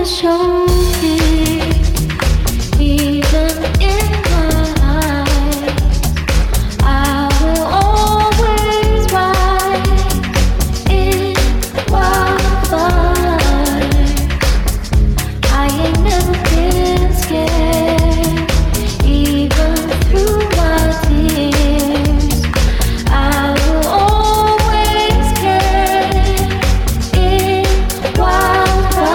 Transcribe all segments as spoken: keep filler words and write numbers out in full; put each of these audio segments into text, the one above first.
never show it, even in my eyes. I will always rise in wildfire. I ain't never been scared, even through my tears. I will always care in wildfire.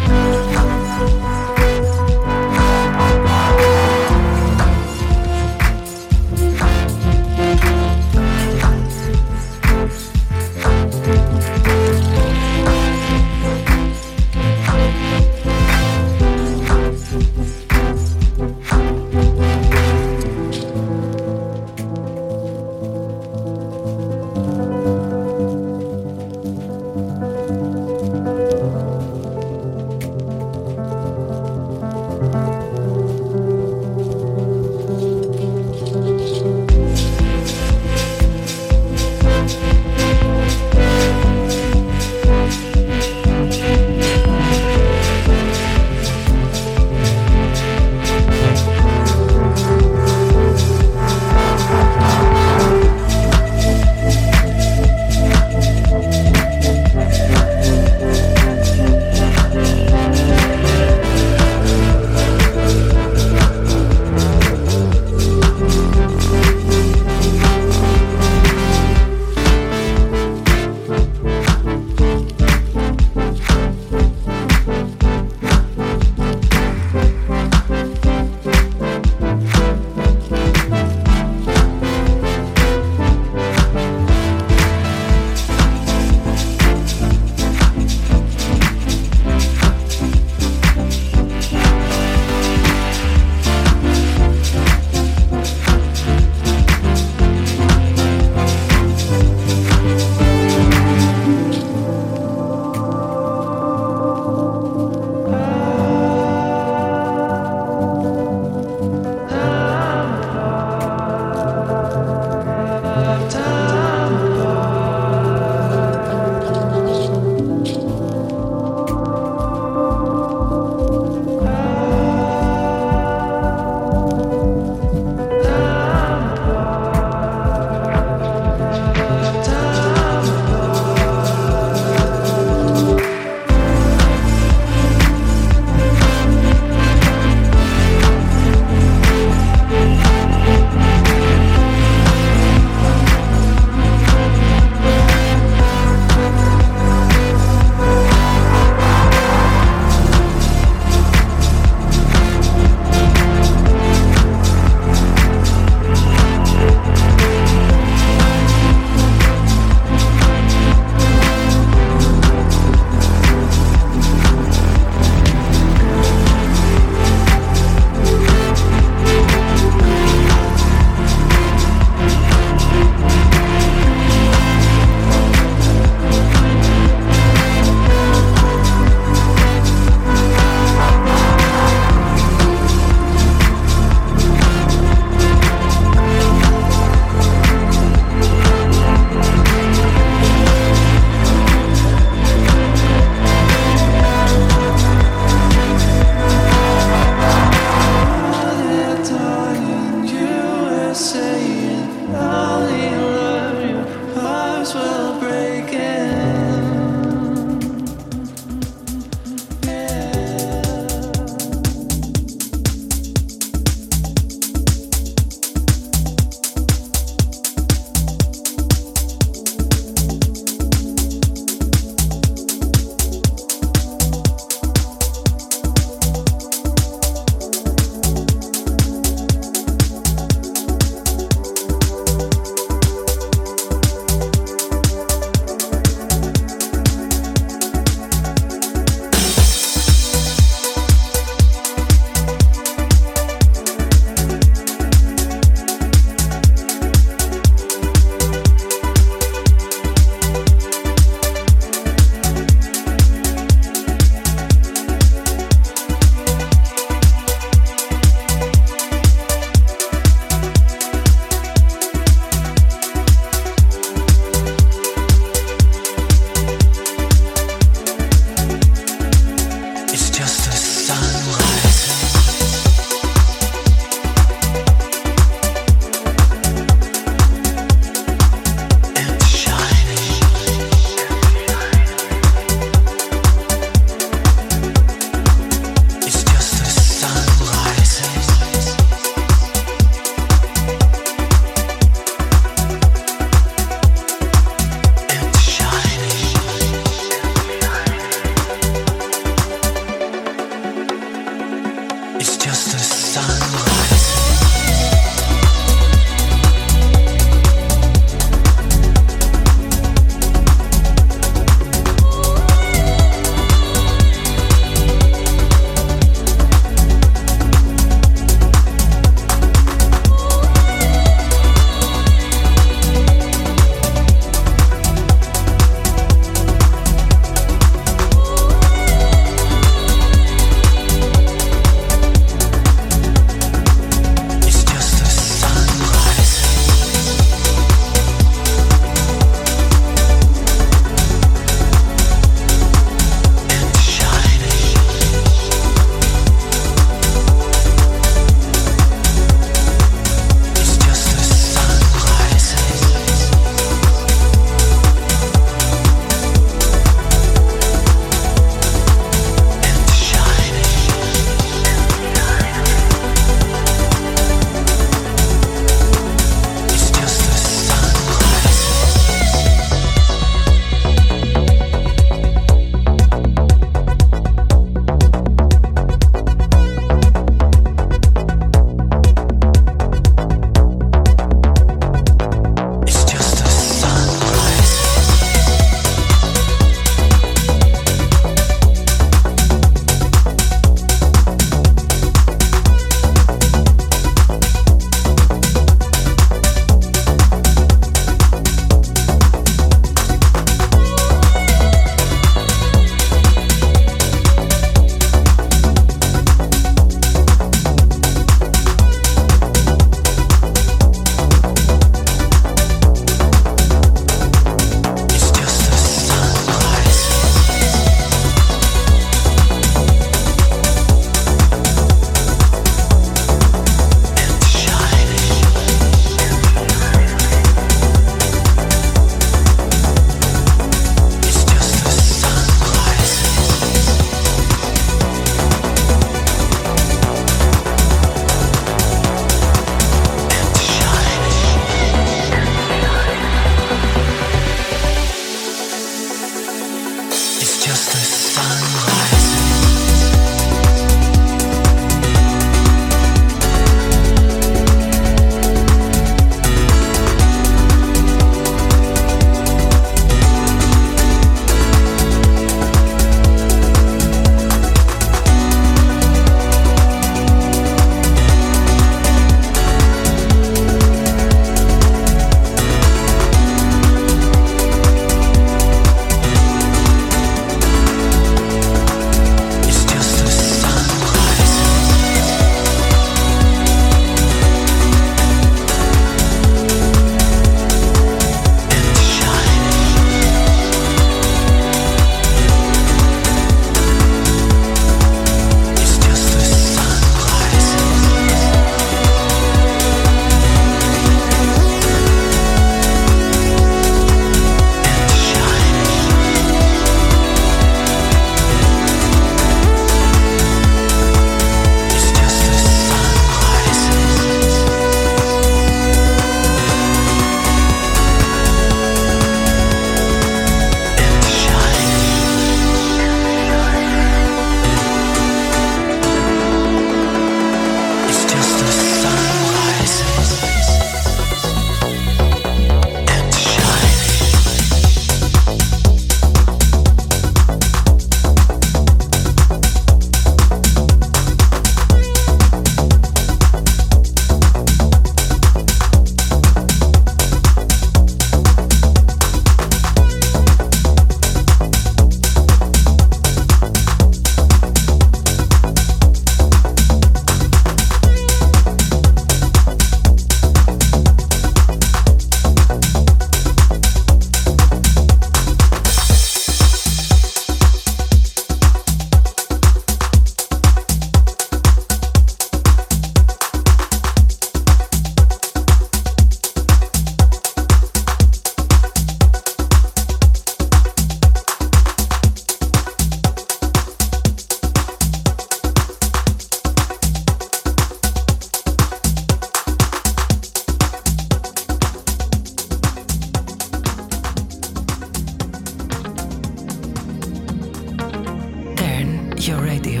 Your radio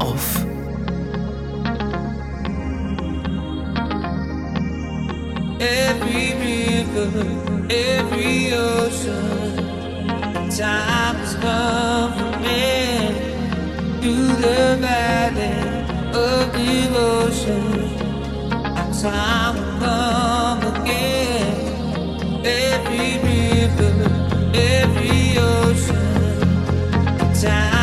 off. every river, every ocean. Time has come for men through the valley of devotion. Our time will come again, every river, every ocean. Time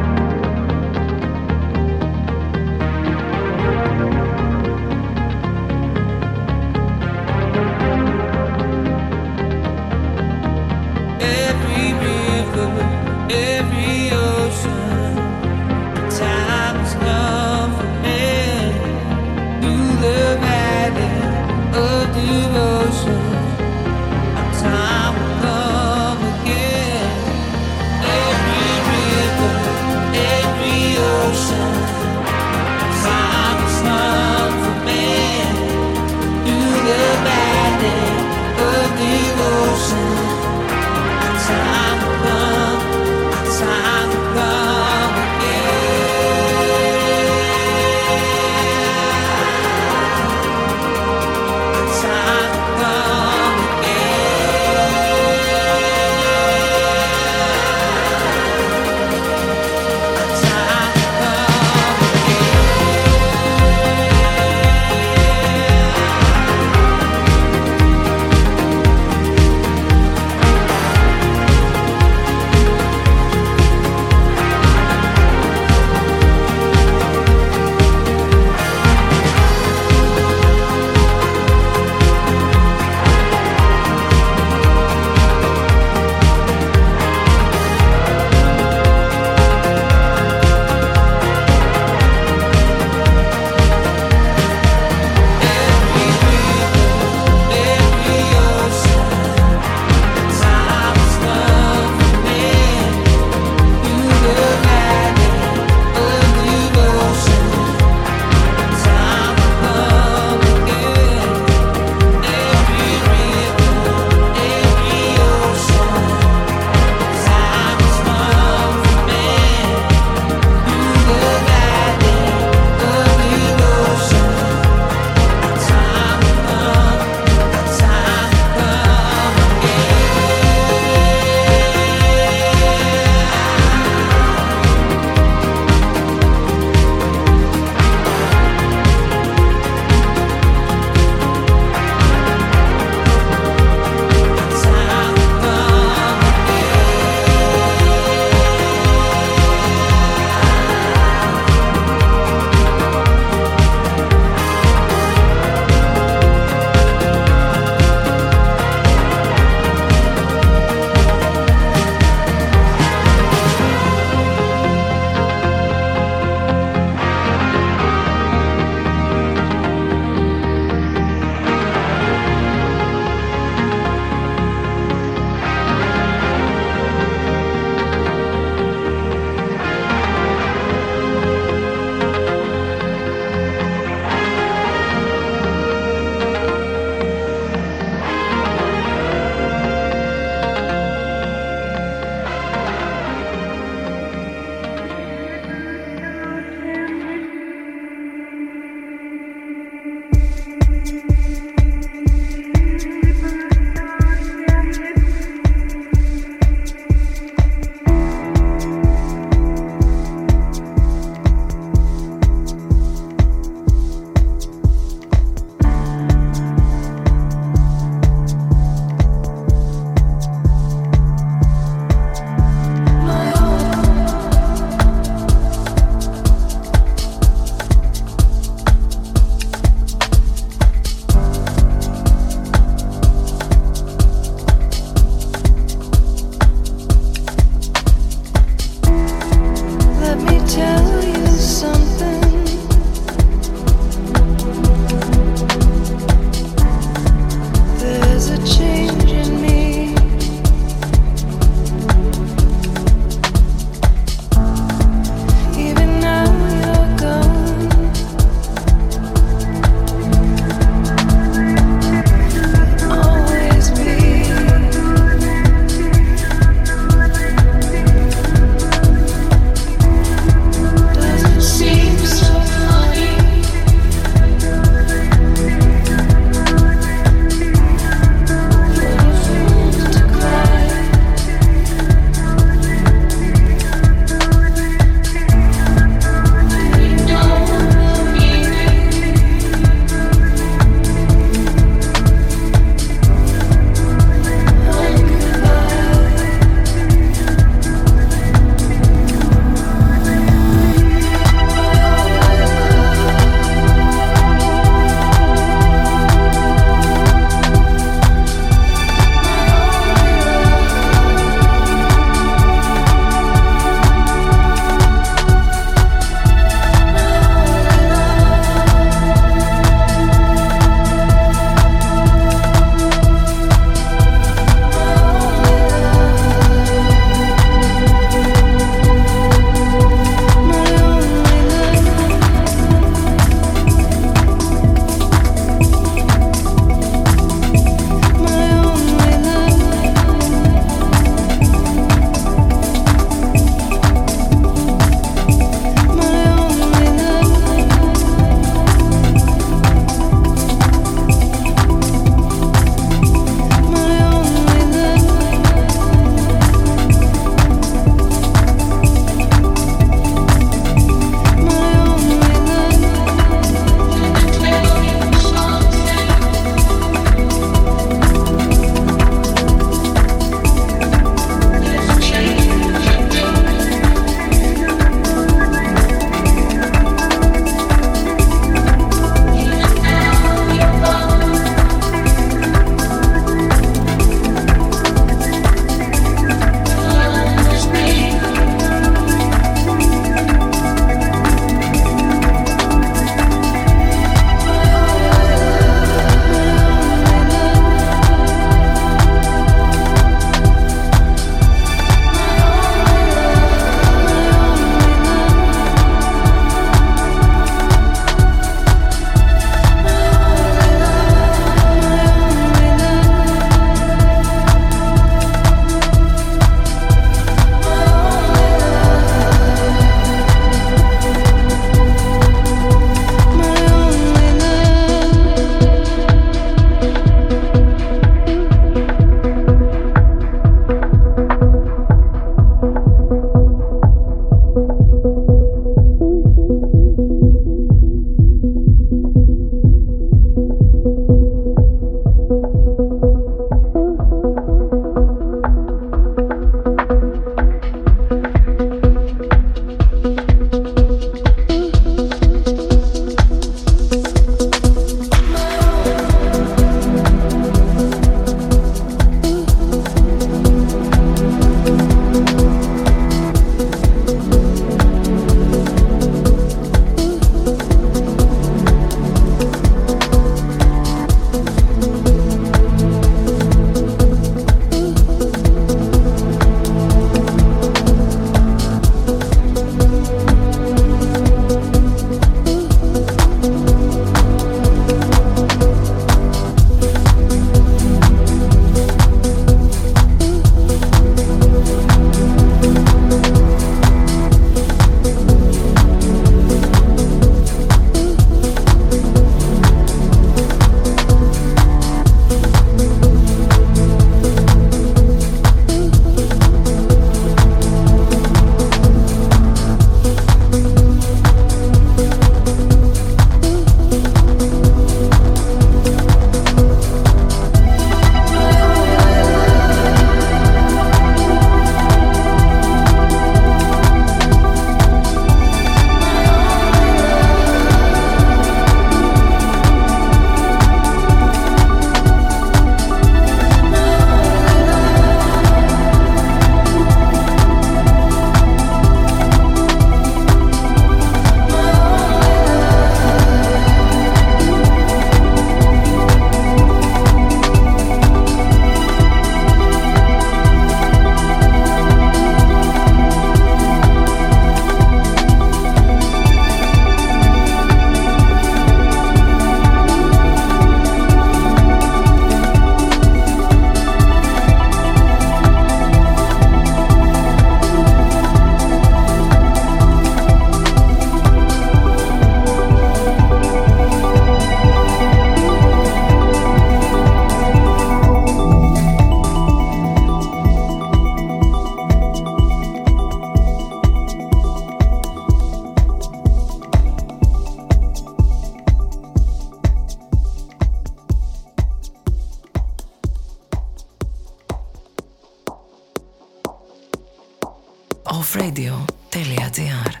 off radio dot g r.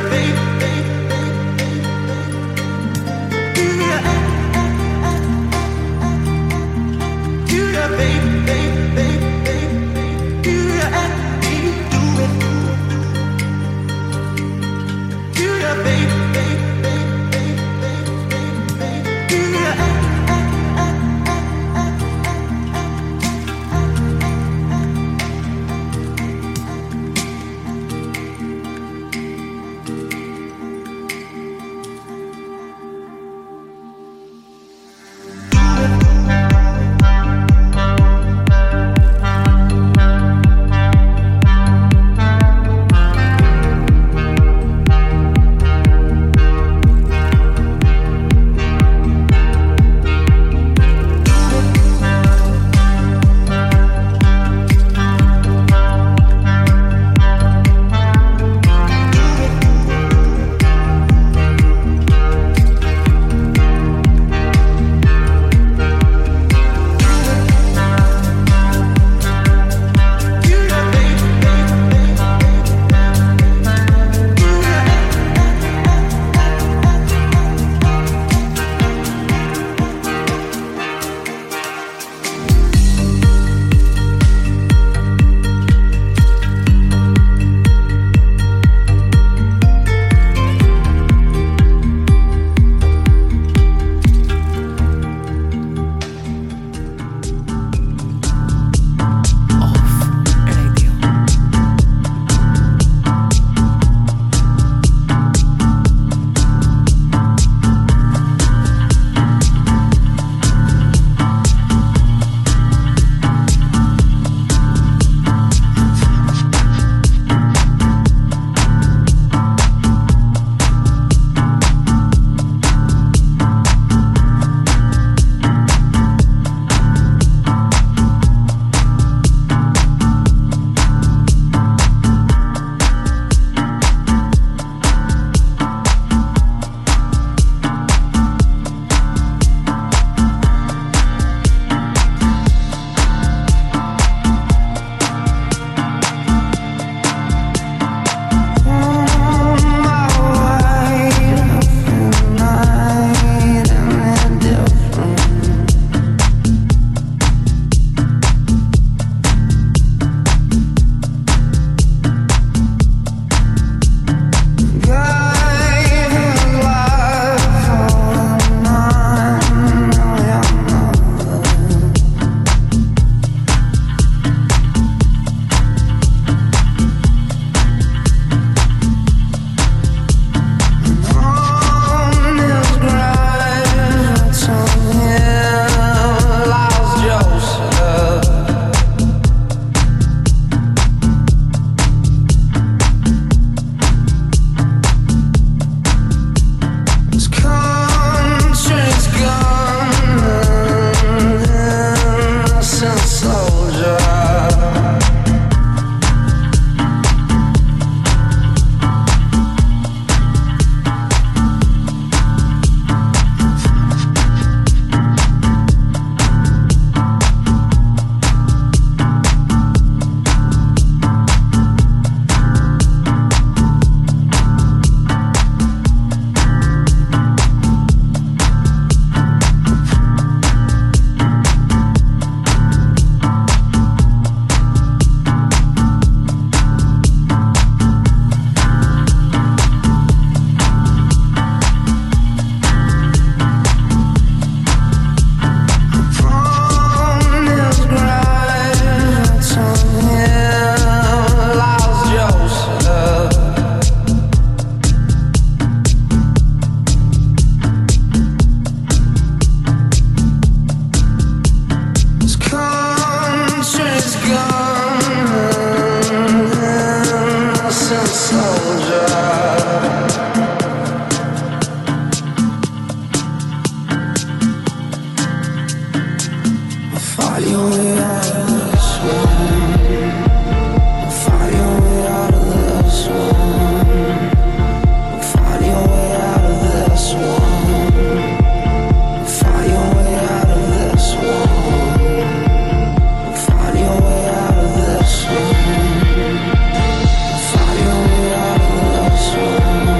We'll be right back.